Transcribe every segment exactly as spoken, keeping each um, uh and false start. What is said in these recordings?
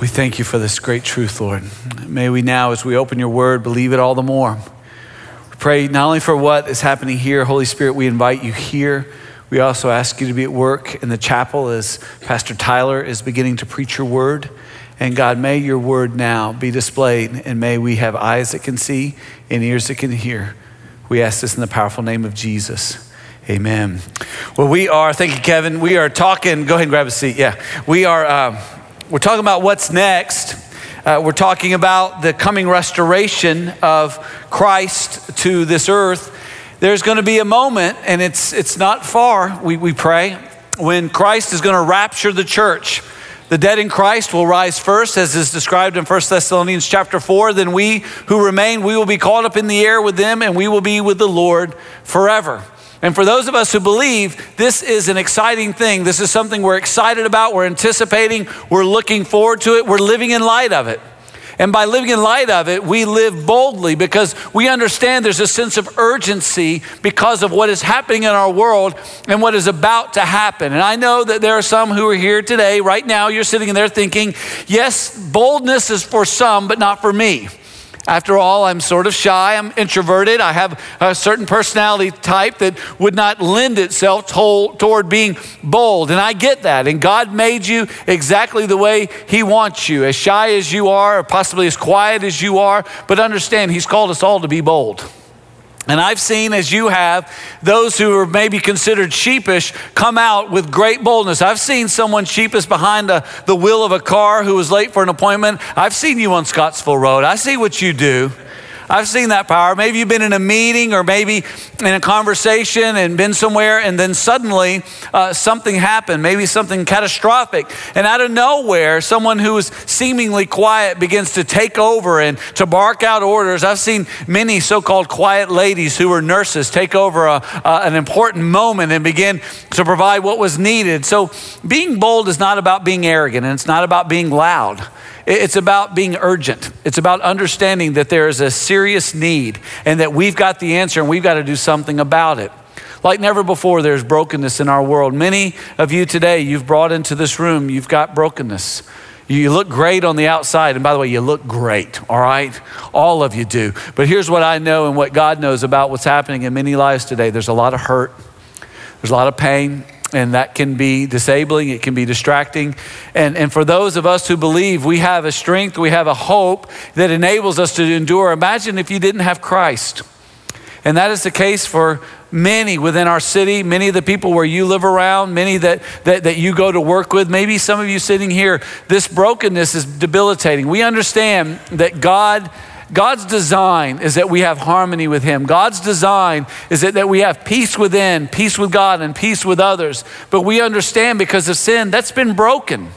We thank you for this great truth, Lord. May we now, as we open your word, believe it all the more. We pray not only for what is happening here, Holy Spirit, we invite you here. We also ask you to be at work in the chapel as Pastor Tyler is beginning to preach your word. And God, may your word now be displayed, and may we have eyes that can see and ears that can hear. We ask this in the powerful name of Jesus. Amen. Well, we are, thank you, Kevin. We are talking, go ahead and grab a seat. Yeah, we are, um, we're talking about what's next. Uh, we're talking about the coming restoration of Christ to this earth. There's going to be a moment, and it's it's not far, we, we pray, when Christ is going to rapture the church. The dead in Christ will rise first, as is described in First Thessalonians chapter four. Then we who remain, we will be caught up in the air with them, and we will be with the Lord forever. And for those of us who believe, this is an exciting thing. This is something we're excited about, we're anticipating, we're looking forward to it, we're living in light of it. And by living in light of it, we live boldly because we understand there's a sense of urgency because of what is happening in our world and what is about to happen. And I know that there are some who are here today, right now, you're sitting in there thinking, yes, boldness is for some, but not for me. After all, I'm sort of shy, I'm introverted, I have a certain personality type that would not lend itself to- toward being bold, and I get that, and God made you exactly the way He wants you, as shy as you are, or possibly as quiet as you are, but understand He's called us all to be bold. And I've seen, as you have, those who are maybe considered sheepish come out with great boldness. I've seen someone sheepish behind a, the wheel of a car who was late for an appointment. I've seen you on Scottsville Road. I see what you do. I've seen that power. Maybe you've been in a meeting or maybe in a conversation and been somewhere, and then suddenly uh, something happened, maybe something catastrophic. And out of nowhere, someone who is seemingly quiet begins to take over and to bark out orders. I've seen many so-called quiet ladies who were nurses take over a, uh, an important moment and begin to provide what was needed. So being bold is not about being arrogant, and it's not about being loud. It's about being urgent. It's about understanding that there is a serious need and that we've got the answer and we've got to do something about it. Like never before, there's brokenness in our world. Many of you today, you've brought into this room, you've got brokenness. You look great on the outside. And by the way, you look great, all right? All of you do. But here's what I know and what God knows about what's happening in many lives today. There's a lot of hurt. There's a lot of pain. And that can be disabling, it can be distracting. And, and for those of us who believe, we have a strength, we have a hope that enables us to endure. Imagine if you didn't have Christ. And that is the case for many within our city, many of the people where you live around, many that, that, that you go to work with, maybe some of you sitting here, this brokenness is debilitating. We understand that God God's design is that we have harmony with Him. God's design is that, that we have peace within, peace with God, and peace with others. But we understand because of sin, that's been broken.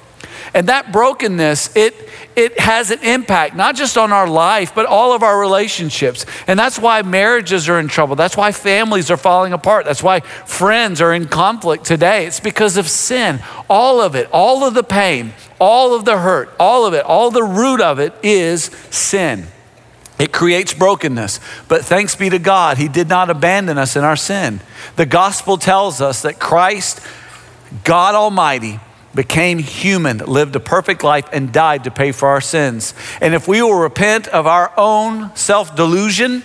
And that brokenness, it it has an impact, not just on our life, but all of our relationships. And that's why marriages are in trouble. That's why families are falling apart. That's why friends are in conflict today. It's because of sin. All of it, all of the pain, all of the hurt, all of it, all the root of it is sin. It creates brokenness, but thanks be to God, He did not abandon us in our sin. The gospel tells us that Christ, God Almighty, became human, lived a perfect life, and died to pay for our sins. And if we will repent of our own self-delusion,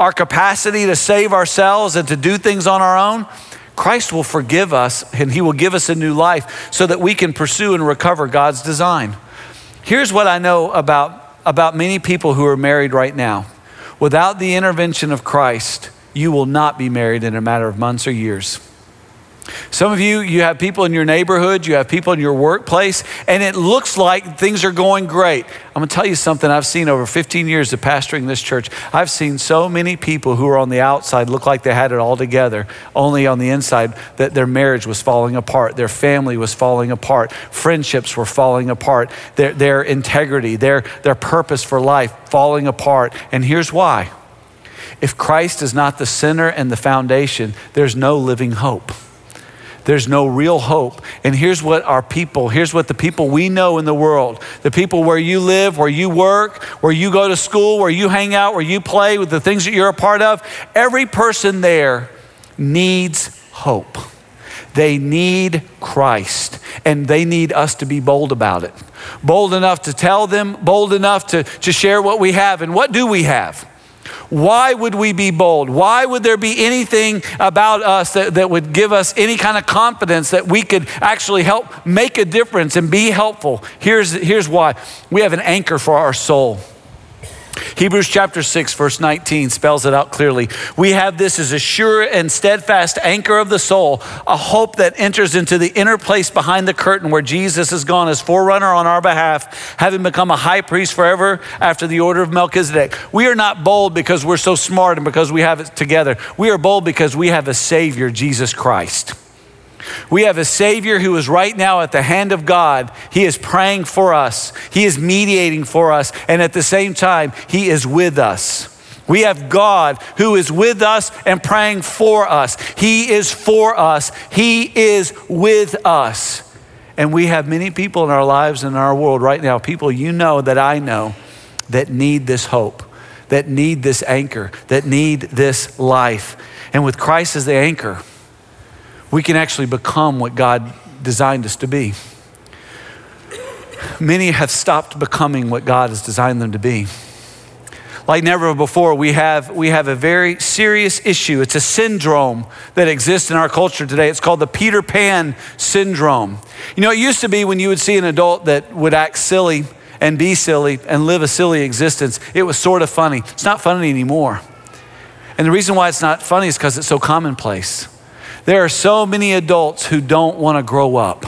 our capacity to save ourselves and to do things on our own, Christ will forgive us and He will give us a new life so that we can pursue and recover God's design. Here's what I know about about many people who are married right now. Without the intervention of Christ, you will not be married in a matter of months or years. Some of you, you have people in your neighborhood, you have people in your workplace, and it looks like things are going great. I'm gonna tell you something I've seen over fifteen years of pastoring this church. I've seen so many people who are on the outside look like they had it all together, only on the inside that their marriage was falling apart, their family was falling apart, friendships were falling apart, their, their integrity, their, their purpose for life falling apart. And here's why. If Christ is not the center and the foundation, there's no living hope. There's no real hope. And here's what our people, here's what the people we know in the world, the people where you live, where you work, where you go to school, where you hang out, where you play, with the things that you're a part of, every person there needs hope. They need Christ, and they need us to be bold about it. Bold enough to tell them, bold enough to, to share what we have. And what do we have? Why would we be bold? Why would there be anything about us that, that would give us any kind of confidence that we could actually help make a difference and be helpful? Here's, here's why. We have an anchor for our soul. Hebrews chapter six, verse nineteen spells it out clearly. We have this as a sure and steadfast anchor of the soul, a hope that enters into the inner place behind the curtain where Jesus has gone as forerunner on our behalf, having become a high priest forever after the order of Melchizedek. We are not bold because we're so smart and because we have it together. We are bold because we have a Savior, Jesus Christ. We have a Savior who is right now at the hand of God. He is praying for us. He is mediating for us. And at the same time, He is with us. We have God who is with us and praying for us. He is for us. He is with us. And we have many people in our lives and in our world right now, people you know that I know, that need this hope, that need this anchor, that need this life. And with Christ as the anchor, we can actually become what God designed us to be. Many have stopped becoming what God has designed them to be. Like never before, we have we have a very serious issue. It's a syndrome that exists in our culture today. It's called the Peter Pan syndrome. You know, it used to be when you would see an adult that would act silly and be silly and live a silly existence, it was sort of funny. It's not funny anymore. And the reason why it's not funny is because it's so commonplace. There are so many adults who don't want to grow up.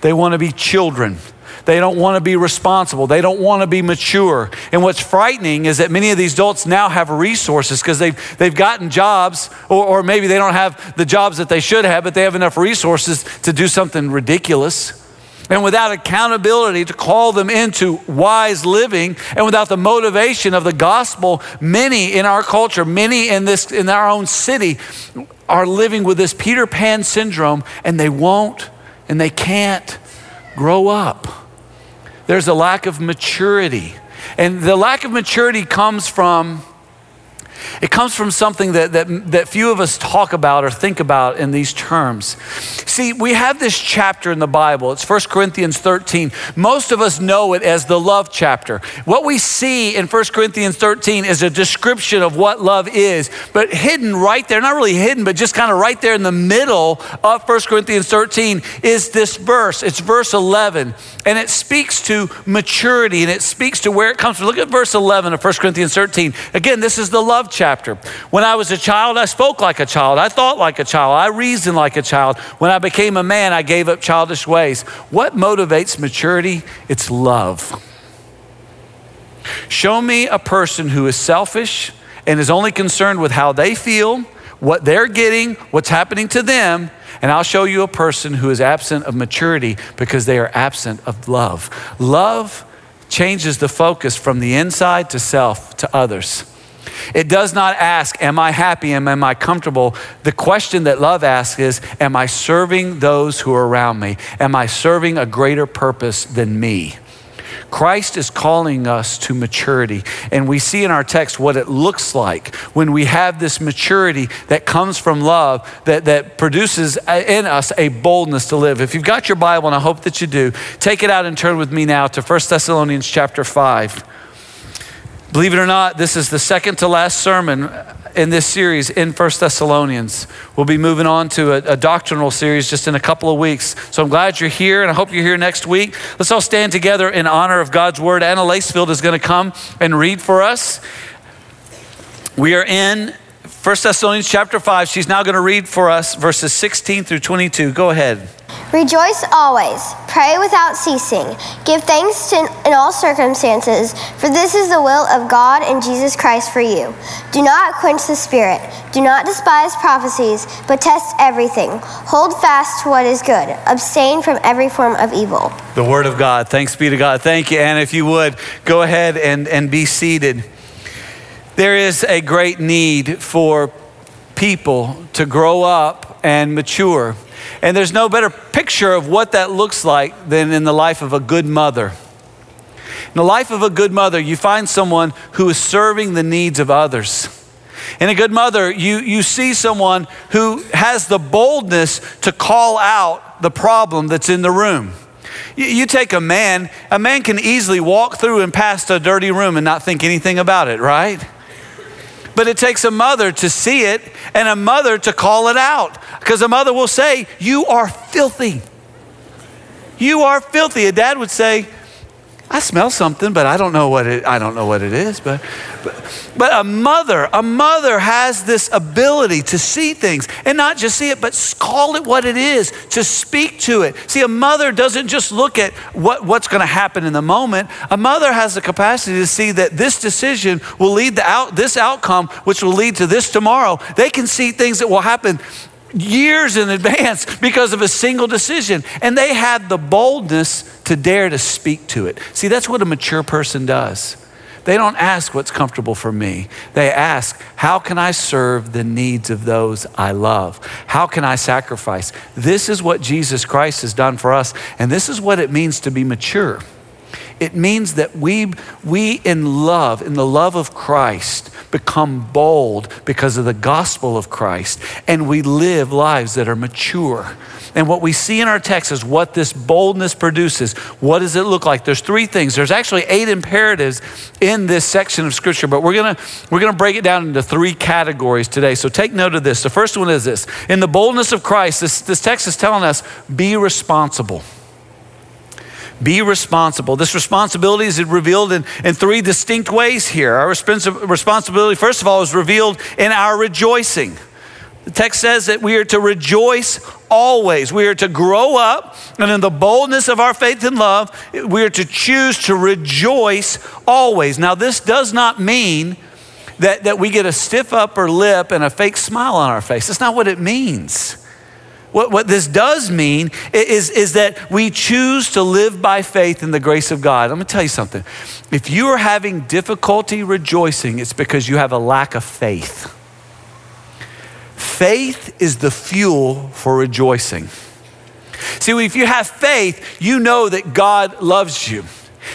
They want to be children. They don't want to be responsible. They don't want to be mature. And what's frightening is that many of these adults now have resources because they've, they've gotten jobs, or, or maybe they don't have the jobs that they should have, but they have enough resources to do something ridiculous. And without accountability to call them into wise living, and without the motivation of the gospel, many in our culture, many in this in our own city, are living with this Peter Pan syndrome, and they won't and they can't grow up. There's a lack of maturity. And the lack of maturity comes from, it comes from something that, that, that few of us talk about or think about in these terms. See, we have this chapter in the Bible. It's First Corinthians thirteen. Most of us know it as the love chapter. What we see in First Corinthians thirteen is a description of what love is, but hidden right there, not really hidden, but just kind of right there in the middle of First Corinthians thirteen is this verse. It's verse eleven, and it speaks to maturity, and it speaks to where it comes from. Look at verse eleven of First Corinthians thirteen. Again, this is the love chapter. When I was a child, I spoke like a child. I thought like a child. I reasoned like a child. When I became a man, I gave up childish ways. What motivates maturity? It's love. Show me a person who is selfish and is only concerned with how they feel, what they're getting, what's happening to them, and I'll show you a person who is absent of maturity because they are absent of love. Love changes the focus from the inside to self to others. It does not ask, am I happy? Am, am I comfortable? The question that love asks is, am I serving those who are around me? Am I serving a greater purpose than me? Christ is calling us to maturity. And we see in our text what it looks like when we have this maturity that comes from love that, that produces in us a boldness to live. If you've got your Bible, and I hope that you do, take it out and turn with me now to First Thessalonians chapter five. Believe it or not, this is the second to last sermon in this series in First Thessalonians. We'll be moving on to a, a doctrinal series just in a couple of weeks. So I'm glad you're here, and I hope you're here next week. Let's all stand together in honor of God's word. Anna Lacefield is going to come and read for us. We are in First Thessalonians chapter five. She's now going to read for us verses sixteen through twenty-two. Go ahead. Rejoice always, pray without ceasing, give thanks to, in all circumstances, for this is the will of God and Jesus Christ for you. Do not quench the Spirit, do not despise prophecies, but test everything. Hold fast to what is good, abstain from every form of evil. The word of God. Thanks be to God. Thank you, Anna. If you would, go ahead and, and be seated. There is a great need for people to grow up and mature. And there's no better picture of what that looks like than in the life of a good mother. In the life of a good mother, you find someone who is serving the needs of others. In a good mother, you, you see someone who has the boldness to call out the problem that's in the room. You, you take a man, a man can easily walk through and past a dirty room and not think anything about it, right? But it takes a mother to see it and a mother to call it out, because a mother will say, you are filthy. You are filthy. A dad would say, I smell something, but I don't know what it, I don't know what it is. But, but, but a mother, a mother has this ability to see things, and not just see it, but call it what it is, to speak to it. See, a mother doesn't just look at what, what's going to happen in the moment. A mother has the capacity to see that this decision will lead to out, this outcome, which will lead to this tomorrow. They can see things that will happen years in advance because of a single decision. And they had the boldness to dare to speak to it. See, that's what a mature person does. They don't ask what's comfortable for me. They ask, how can I serve the needs of those I love? How can I sacrifice? This is what Jesus Christ has done for us. And this is what it means to be mature. It means that we, we in love, in the love of Christ, become bold because of the gospel of Christ, and we live lives that are mature. And what we see in our text is what this boldness produces. What does it look like? There's three things. There's actually eight imperatives in this section of scripture, but we're gonna, we're gonna break it down into three categories today. So take note of this. The first one is this. In the boldness of Christ, this, this text is telling us, be responsible. Be responsible. This responsibility is revealed in, in three distinct ways here. Our respons- responsibility, first of all, is revealed in our rejoicing. The text says that we are to rejoice always. We are to grow up, and in the boldness of our faith and love, we are to choose to rejoice always. Now, this does not mean that, that we get a stiff upper lip and a fake smile on our face. That's not what it means. What, what this does mean is, is that we choose to live by faith in the grace of God. I'm going to tell you something. If you are having difficulty rejoicing, it's because you have a lack of faith. Faith is the fuel for rejoicing. See, if you have faith, you know that God loves you.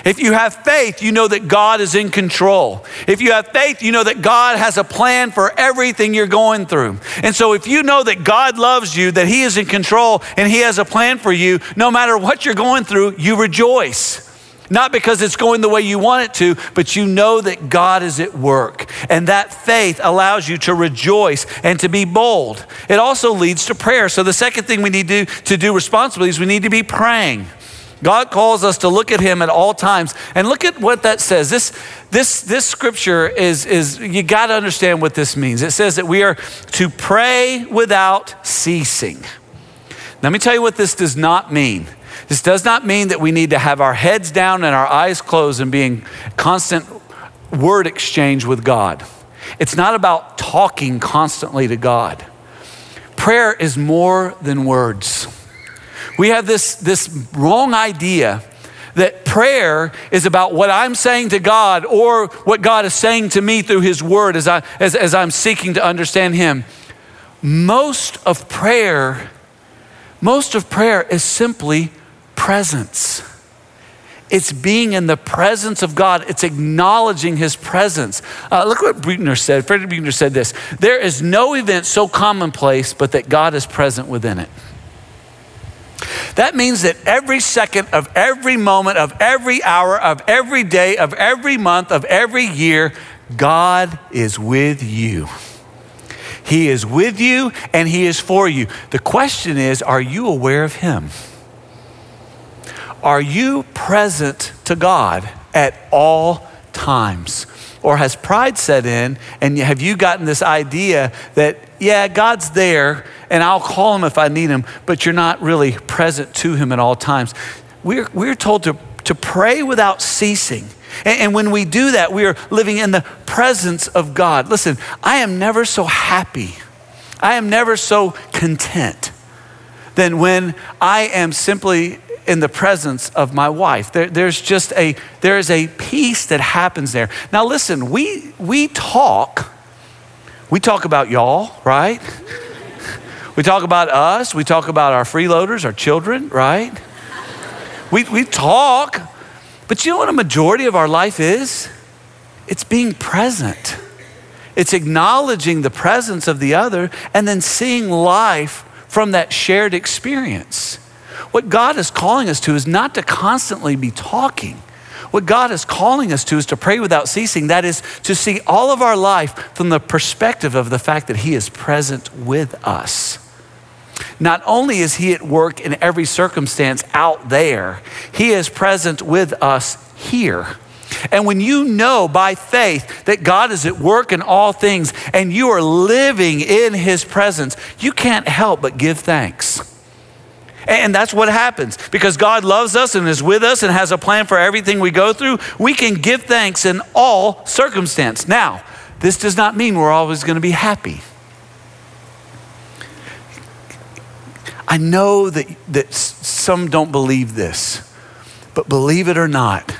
If you have faith, you know that God is in control. If you have faith, you know that God has a plan for everything you're going through. And so if you know that God loves you, that He is in control and He has a plan for you, no matter what you're going through, you rejoice. Not because it's going the way you want it to, but you know that God is at work. And that faith allows you to rejoice and to be bold. It also leads to prayer. So the second thing we need to, to do responsibly is we need to be praying. God calls us to look at Him at all times. And look at what that says. This this this scripture is, is you got to understand what this means. It says that we are to pray without ceasing. Let me tell you what this does not mean. This does not mean that we need to have our heads down and our eyes closed and be in constant word exchange with God. It's not about talking constantly to God. Prayer is more than words. We have this, this wrong idea that prayer is about what I'm saying to God or what God is saying to me through His word as, I, as, as I'm seeking to understand Him. Most of prayer, most of prayer is simply presence. It's being in the presence of God. It's acknowledging His presence. Uh, look what Buechner said. Frederick Buechner said this: there is no event so commonplace but that God is present within it. That means that every second of every moment of every hour of every day of every month of every year, God is with you. He is with you and He is for you. The question is, are you aware of Him? Are you present to God at all times? Or has pride set in and have you gotten this idea that, yeah, God's there and I'll call Him if I need Him, but you're not really present to Him at all times. We're, we're told to, to pray without ceasing. And, and when we do that, we are living in the presence of God. Listen, I am never so happy. I am never so content than when I am simply in the presence of my wife. There, there's just a, there is a peace that happens there. Now listen, we, we talk, we talk about y'all, right? We talk about us, we talk about our freeloaders, our children, right? We, we talk, but you know what a majority of our life is? It's being present. It's acknowledging the presence of the other and then seeing life from that shared experience. What God is calling us to is not to constantly be talking. What God is calling us to is to pray without ceasing. That is to see all of our life from the perspective of the fact that He is present with us. Not only is He at work in every circumstance out there, He is present with us here. And when you know by faith that God is at work in all things and you are living in His presence, you can't help but give thanks. And that's what happens because God loves us and is with us and has a plan for everything we go through. We can give thanks in all circumstance. Now, this does not mean we're always going to be happy. I know that, that some don't believe this, but believe it or not,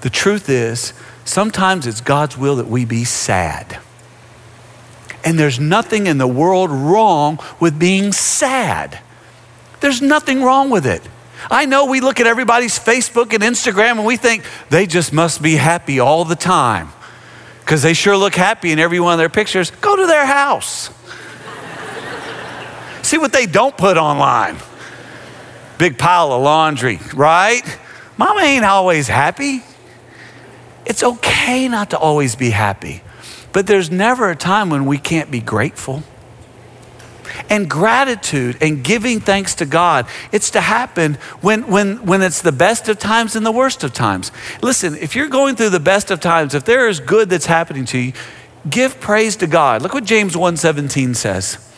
the truth is sometimes it's God's will that we be sad. And there's nothing in the world wrong with being sad. There's nothing wrong with it. I know we look at everybody's Facebook and Instagram and we think they just must be happy all the time because they sure look happy in every one of their pictures. Go to their house. See what they don't put online. Big pile of laundry, right? Mama ain't always happy. It's okay not to always be happy, but there's never a time when we can't be grateful. And gratitude and giving thanks to God, it's to happen when, when, when it's the best of times and the worst of times. Listen, if you're going through the best of times, if there is good that's happening to you, give praise to God. Look what James one seventeen says.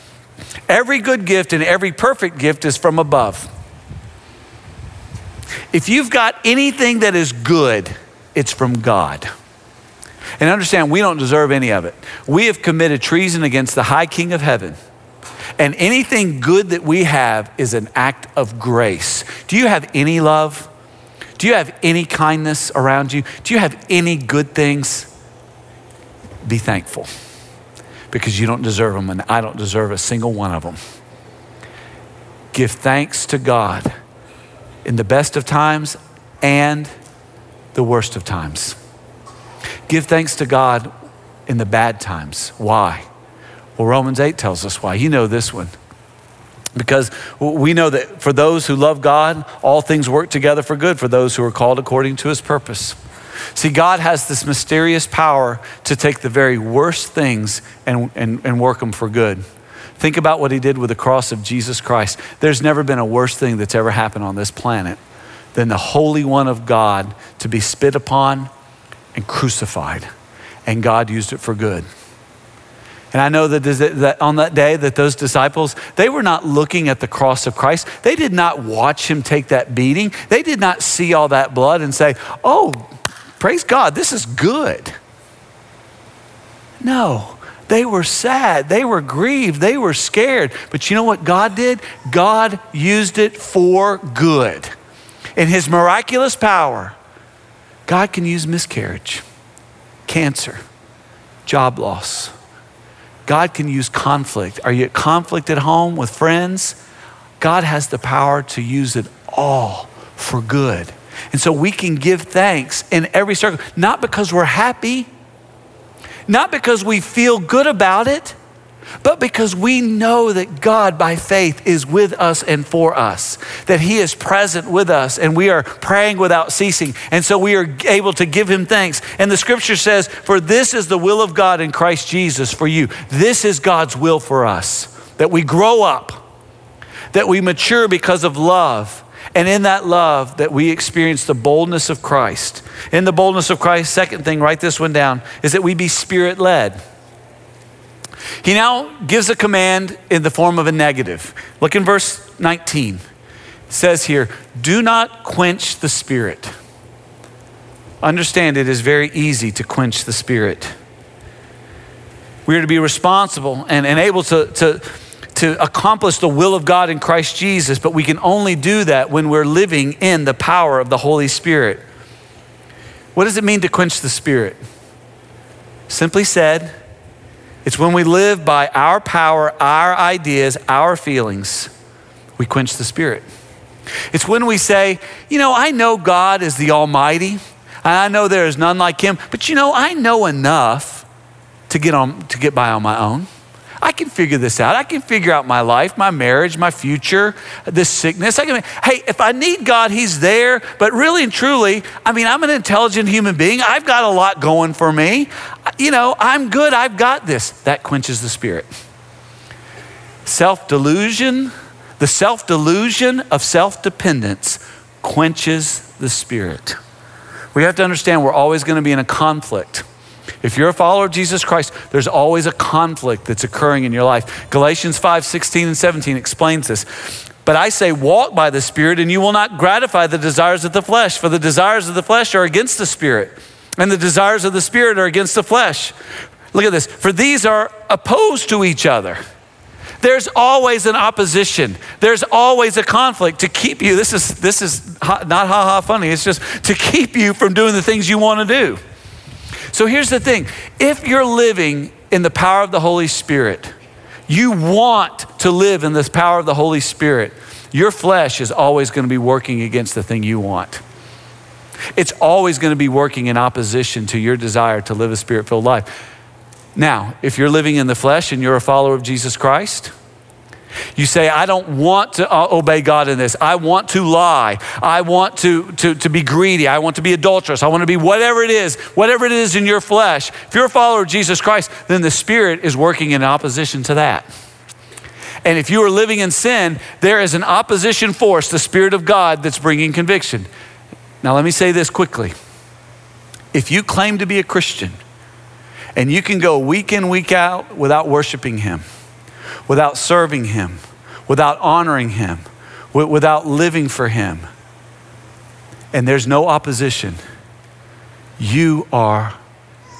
Every good gift and every perfect gift is from above. If you've got anything that is good, it's from God. And understand, we don't deserve any of it. We have committed treason against the high King of heaven. And anything good that we have is an act of grace. Do you have any love? Do you have any kindness around you? Do you have any good things? Be thankful, because you don't deserve them and I don't deserve a single one of them. Give thanks to God in the best of times and the worst of times. Give thanks to God in the bad times. Why? Well, Romans eight tells us why. You know this one. Because we know that for those who love God, all things work together for good for those who are called according to His purpose. See, God has this mysterious power to take the very worst things and, and, and work them for good. Think about what He did with the cross of Jesus Christ. There's never been a worse thing that's ever happened on this planet than the Holy One of God to be spit upon and crucified. And God used it for good. And I know that on that day that those disciples, they were not looking at the cross of Christ. They did not watch Him take that beating. They did not see all that blood and say, oh, praise God, this is good. No, they were sad. They were grieved. They were scared. But you know what God did? God used it for good. In His miraculous power, God can use miscarriage, cancer, job loss. God can use conflict. Are you at conflict at home with friends? God has the power to use it all for good. And so we can give thanks in every circumstance, not because we're happy, not because we feel good about it, but because we know that God by faith is with us and for us, that He is present with us and we are praying without ceasing. And so we are able to give Him thanks. And the scripture says, for this is the will of God in Christ Jesus for you. This is God's will for us, that we grow up, that we mature because of love. And in that love that we experience the boldness of Christ. In the boldness of Christ, second thing, write this one down, is that we be Spirit-led. He now gives a command in the form of a negative. Look in verse nineteen. It says here, do not quench the Spirit. Understand, it is very easy to quench the Spirit. We are to be responsible and, and able to, to, to accomplish the will of God in Christ Jesus, but we can only do that when we're living in the power of the Holy Spirit. What does it mean to quench the Spirit? Simply said, it's when we live by our power, our ideas, our feelings, we quench the Spirit. It's when we say, you know, I know God is the Almighty, and I know there is none like Him, but you know, I know enough to get on, to get by on my own. I can figure this out. I can figure out my life, my marriage, my future, this sickness. I can, hey, if I need God, he's there. But really and truly, I mean, I'm an intelligent human being. I've got a lot going for me. You know, I'm good. I've got this. That quenches the spirit. Self-delusion, the self-delusion of self-dependence quenches the spirit. We have to understand we're always going to be in a conflict. If you're a follower of Jesus Christ, there's always a conflict that's occurring in your life. Galatians five, sixteen and seventeen explains this. But I say, walk by the Spirit and you will not gratify the desires of the flesh, for the desires of the flesh are against the Spirit and the desires of the Spirit are against the flesh. Look at this. For these are opposed to each other. There's always an opposition. There's always a conflict to keep you. This is, this is not ha-ha funny. It's just to keep you from doing the things you want to do. So here's the thing. If you're living in the power of the Holy Spirit, you want to live in this power of the Holy Spirit, your flesh is always going to be working against the thing you want. It's always going to be working in opposition to your desire to live a Spirit-filled life. Now, if you're living in the flesh and you're a follower of Jesus Christ, you say, I don't want to obey God in this. I want to lie. I want to, to, to be greedy. I want to be adulterous. I want to be whatever it is, whatever it is in your flesh. If you're a follower of Jesus Christ, then the Spirit is working in opposition to that. And if you are living in sin, there is an opposition force, the Spirit of God, that's bringing conviction. Now, let me say this quickly. If you claim to be a Christian and you can go week in, week out without worshiping Him, without serving Him, without honoring Him, without living for Him, and there's no opposition, you are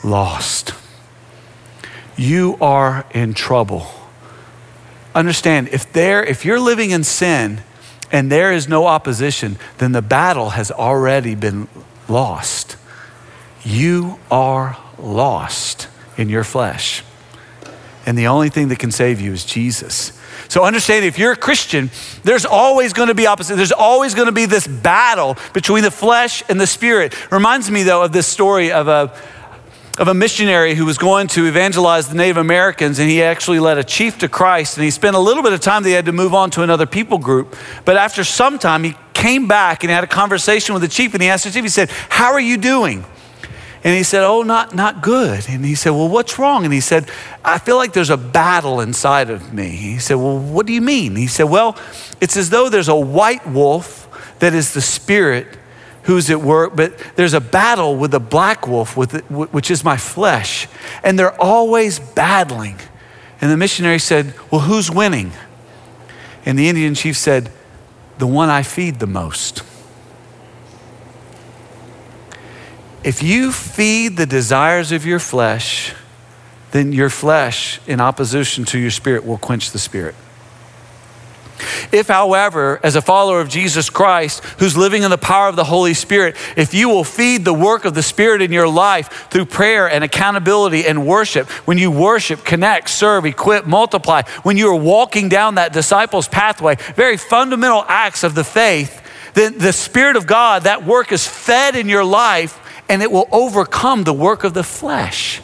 lost. You are in trouble. Understand, if there, if you're living in sin and there is no opposition, then the battle has already been lost. You are lost in your flesh. And the only thing that can save you is Jesus. So understand, if you're a Christian, there's always going to be opposite. There's always going to be this battle between the flesh and the spirit. Reminds me though of this story of a, of a missionary who was going to evangelize the Native Americans, and he actually led a chief to Christ, and he spent a little bit of time. They had to move on to another people group. But after some time, he came back and had a conversation with the chief, and he asked the chief, he said, how are you doing? And he said, oh, not not good. And he said, well, what's wrong? And he said, I feel like there's a battle inside of me. He said, well, what do you mean? And he said, well, it's as though there's a white wolf that is the spirit who's at work, but there's a battle with a black wolf, with it, which is my flesh. And they're always battling. And the missionary said, well, who's winning? And the Indian chief said, the one I feed the most. If you feed the desires of your flesh, then your flesh, in opposition to your spirit, will quench the spirit. If, however, as a follower of Jesus Christ, who's living in the power of the Holy Spirit, if you will feed the work of the Spirit in your life through prayer and accountability and worship, when you worship, connect, serve, equip, multiply, when you are walking down that disciples pathway, very fundamental acts of the faith, then the Spirit of God, that work is fed in your life, and it will overcome the work of the flesh.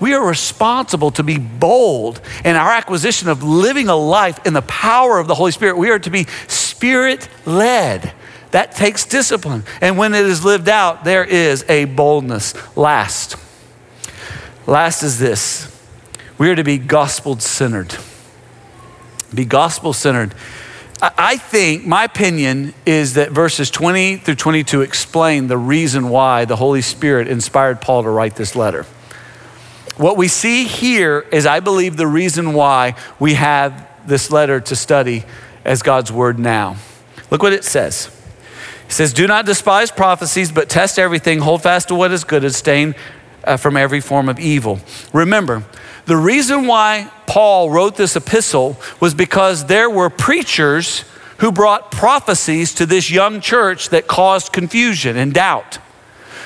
We are responsible to be bold in our acquisition of living a life in the power of the Holy Spirit. We are to be Spirit-led. That takes discipline. And when it is lived out, there is a boldness. Last, last is this. We are to be gospel-centered. Be gospel-centered. I think, my opinion is that verses twenty through twenty-two explain the reason why the Holy Spirit inspired Paul to write this letter. What we see here is, I believe, the reason why we have this letter to study as God's word now. Look what it says. It says, do not despise prophecies, but test everything, hold fast to what is good, abstain uh, from every form of evil. Remember, the reason why Paul wrote this epistle was because there were preachers who brought prophecies to this young church that caused confusion and doubt.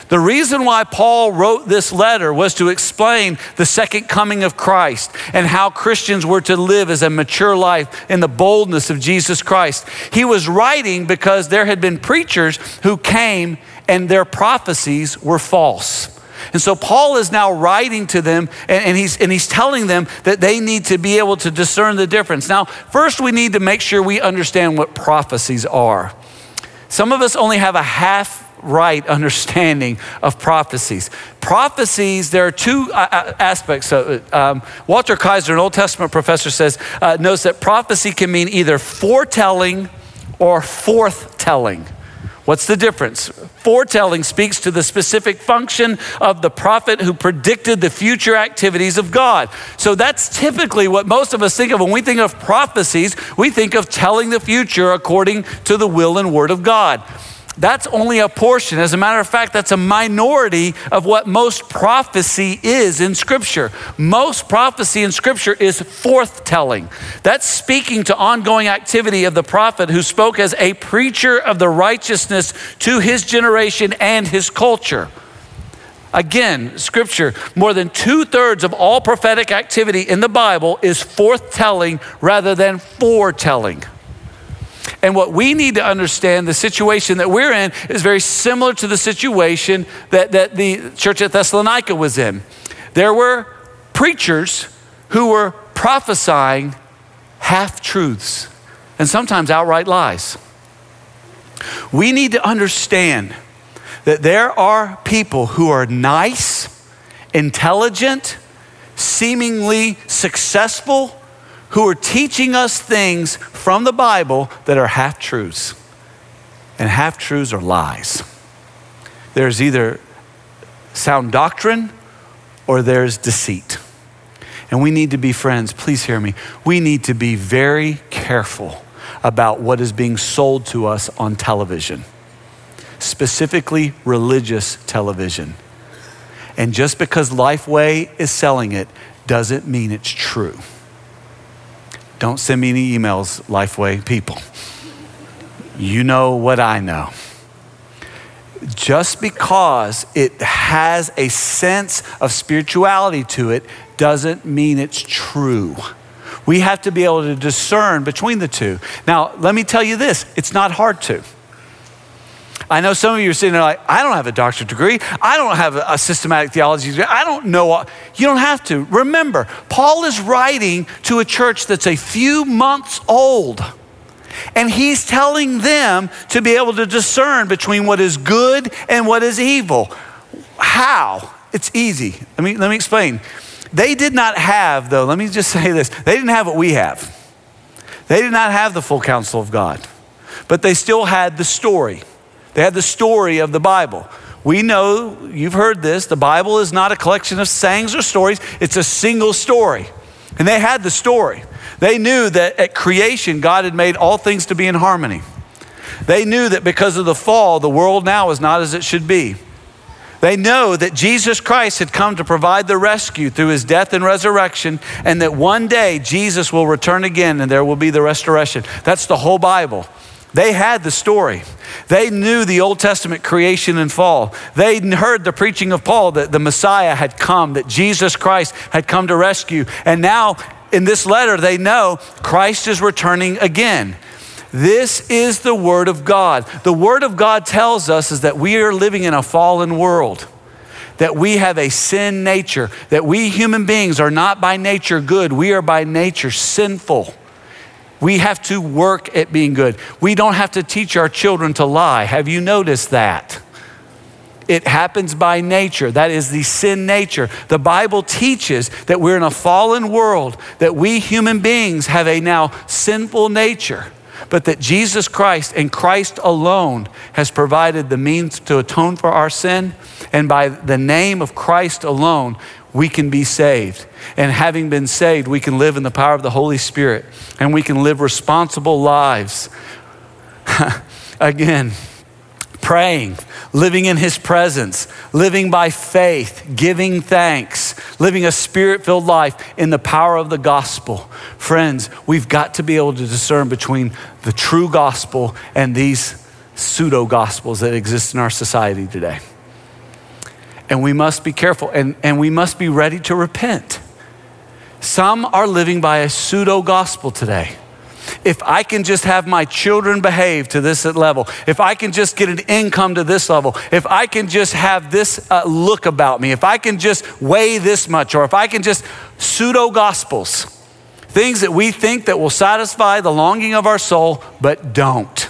The reason why Paul wrote this letter was to explain the second coming of Christ and how Christians were to live as a mature life in the boldness of Jesus Christ. He was writing because there had been preachers who came and their prophecies were false. And so Paul is now writing to them, and, and, he's, and he's telling them that they need to be able to discern the difference. Now, first we need to make sure we understand what prophecies are. Some of us only have a half right understanding of prophecies. Prophecies, there are two uh, aspects of it. Um, Walter Kaiser, an Old Testament professor, says, uh, notes that prophecy can mean either foretelling or forthtelling. What's the difference? Foretelling speaks to the specific function of the prophet who predicted the future activities of God. So that's typically what most of us think of. When we think of prophecies, we think of telling the future according to the will and word of God. That's only a portion. As a matter of fact, that's a minority of what most prophecy is in Scripture. Most prophecy in Scripture is forthtelling. That's speaking to ongoing activity of the prophet who spoke as a preacher of the righteousness to his generation and his culture. Again, Scripture, more than two-thirds of all prophetic activity in the Bible is forthtelling rather than foretelling. And what we need to understand, the situation that we're in is very similar to the situation that, that the church at Thessalonica was in. There were preachers who were prophesying half-truths and sometimes outright lies. We need to understand that there are people who are nice, intelligent, seemingly successful, who are teaching us things from the Bible that are half-truths. And half-truths are lies. There's either sound doctrine or there's deceit. And we need to be, friends, please hear me, we need to be very careful about what is being sold to us on television, specifically religious television. And just because Lifeway is selling it doesn't mean it's true. Don't send me any emails, Lifeway people. You know what I know. Just because it has a sense of spirituality to it doesn't mean it's true. We have to be able to discern between the two. Now, let me tell you this, it's not hard to. I know some of you are sitting there like, I don't have a doctorate degree. I don't have a systematic theology degree. I don't know. What. You don't have to. Remember, Paul is writing to a church that's a few months old. And he's telling them to be able to discern between what is good and what is evil. How? It's easy. Let me, let me explain. They did not have, though, let me just say this. They didn't have what we have. They did not have the full counsel of God. But they still had the story. They had the story of the Bible. We know, you've heard this, the Bible is not a collection of sayings or stories, it's a single story. And they had the story. They knew that at creation, God had made all things to be in harmony. They knew that because of the fall, the world now is not as it should be. They know that Jesus Christ had come to provide the rescue through his death and resurrection, and that one day Jesus will return again and there will be the restoration. That's the whole Bible. They had the story. They knew the Old Testament creation and fall. They heard the preaching of Paul that the Messiah had come, that Jesus Christ had come to rescue. And now in this letter, they know Christ is returning again. This is the Word of God. The Word of God tells us is that we are living in a fallen world, that we have a sin nature, that we human beings are not by nature good. We are by nature sinful. We have to work at being good. We don't have to teach our children to lie. Have you noticed that? It happens by nature. That is the sin nature. The Bible teaches that we're in a fallen world, that we human beings have a now sinful nature, but that Jesus Christ and Christ alone has provided the means to atone for our sin, and by the name of Christ alone, we can be saved. And having been saved, we can live in the power of the Holy Spirit and we can live responsible lives. Again, praying, living in his presence, living by faith, giving thanks, living a spirit-filled life in the power of the gospel. Friends, we've got to be able to discern between the true gospel and these pseudo-gospels that exist in our society today. And we must be careful, and, and we must be ready to repent. Some are living by a pseudo gospel today. if I can just have my children behave to this level, if I can just get an income to this level, if I can just have this uh, look about me, if I can just weigh this much, or if I can just pseudo gospels, things that we think that will satisfy the longing of our soul, but don't.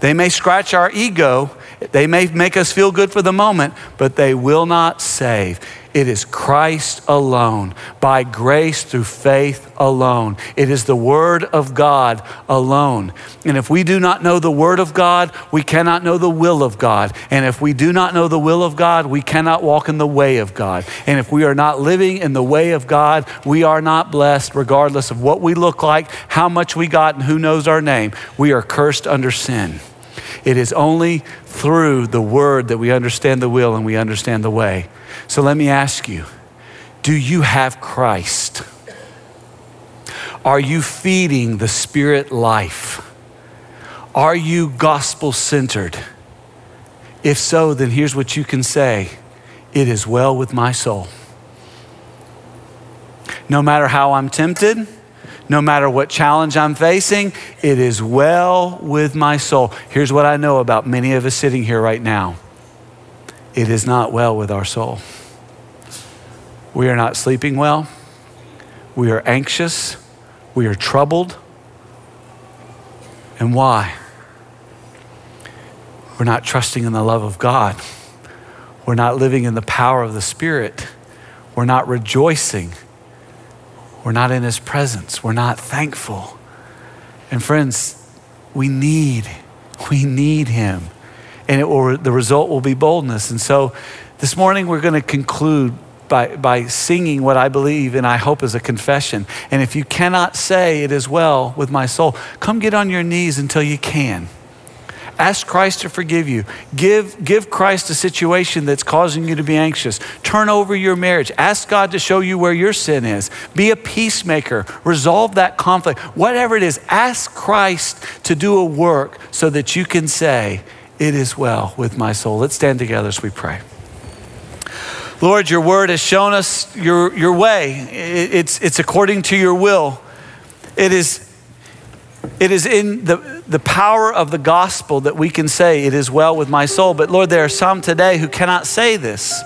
They may scratch our ego. They may make us feel good for the moment, but they will not save. It is Christ alone, by grace through faith alone. It is the Word of God alone. And if we do not know the Word of God, we cannot know the will of God. And if we do not know the will of God, we cannot walk in the way of God. And if we are not living in the way of God, we are not blessed, regardless of what we look like, how much we got, and who knows our name. We are cursed under sin. It is only through the Word that we understand the will and we understand the way. So let me ask you, do you have Christ? Are you feeding the Spirit life? Are you gospel-centered? If so, then here's what you can say: it is well with my soul. No matter how I'm tempted, no matter what challenge I'm facing, it is well with my soul. Here's what I know about many of us sitting here right now. It is not well with our soul. We are not sleeping well. We are anxious. We are troubled. And why? We're not trusting in the love of God. We're not living in the power of the Spirit. We're not rejoicing. We're not in His presence. We're not thankful. And friends, we need, we need Him. And it will, the result will be boldness. And so this morning we're going to conclude by, by singing what I believe and I hope is a confession. And if you cannot say it is well with my soul, come get on your knees until you can. Ask Christ to forgive you. Give, give Christ a situation that's causing you to be anxious. Turn over your marriage. Ask God to show you where your sin is. Be a peacemaker. Resolve that conflict. Whatever it is, ask Christ to do a work so that you can say, it is well with my soul. Let's stand together as we pray. Lord, your word has shown us your, your way. It, it's, it's according to your will. It is It is in the, the power of the gospel that we can say it is well with my soul. But Lord, there are some today who cannot say this.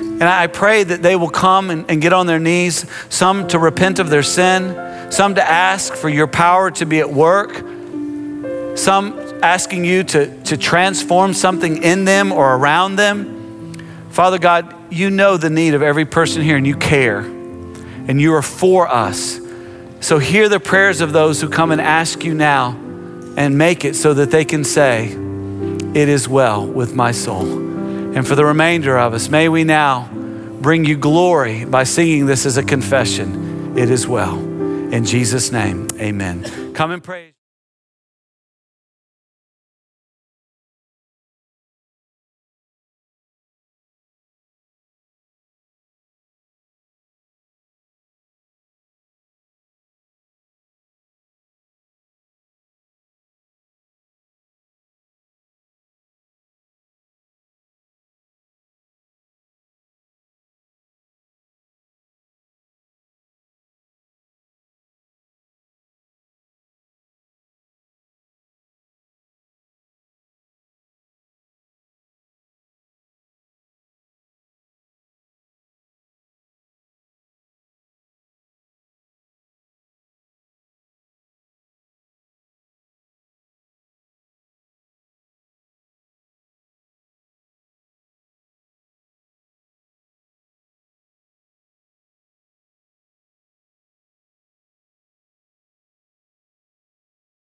And I pray that they will come and, and get on their knees, some to repent of their sin, some to ask for your power to be at work, some asking you to, to transform something in them or around them. Father God, you know the need of every person here and you care. And you are for us. So hear the prayers of those who come and ask you now and make it so that they can say, it is well with my soul. And for the remainder of us, may we now bring you glory by singing this as a confession. It is well. In Jesus' name, amen. Come and praise.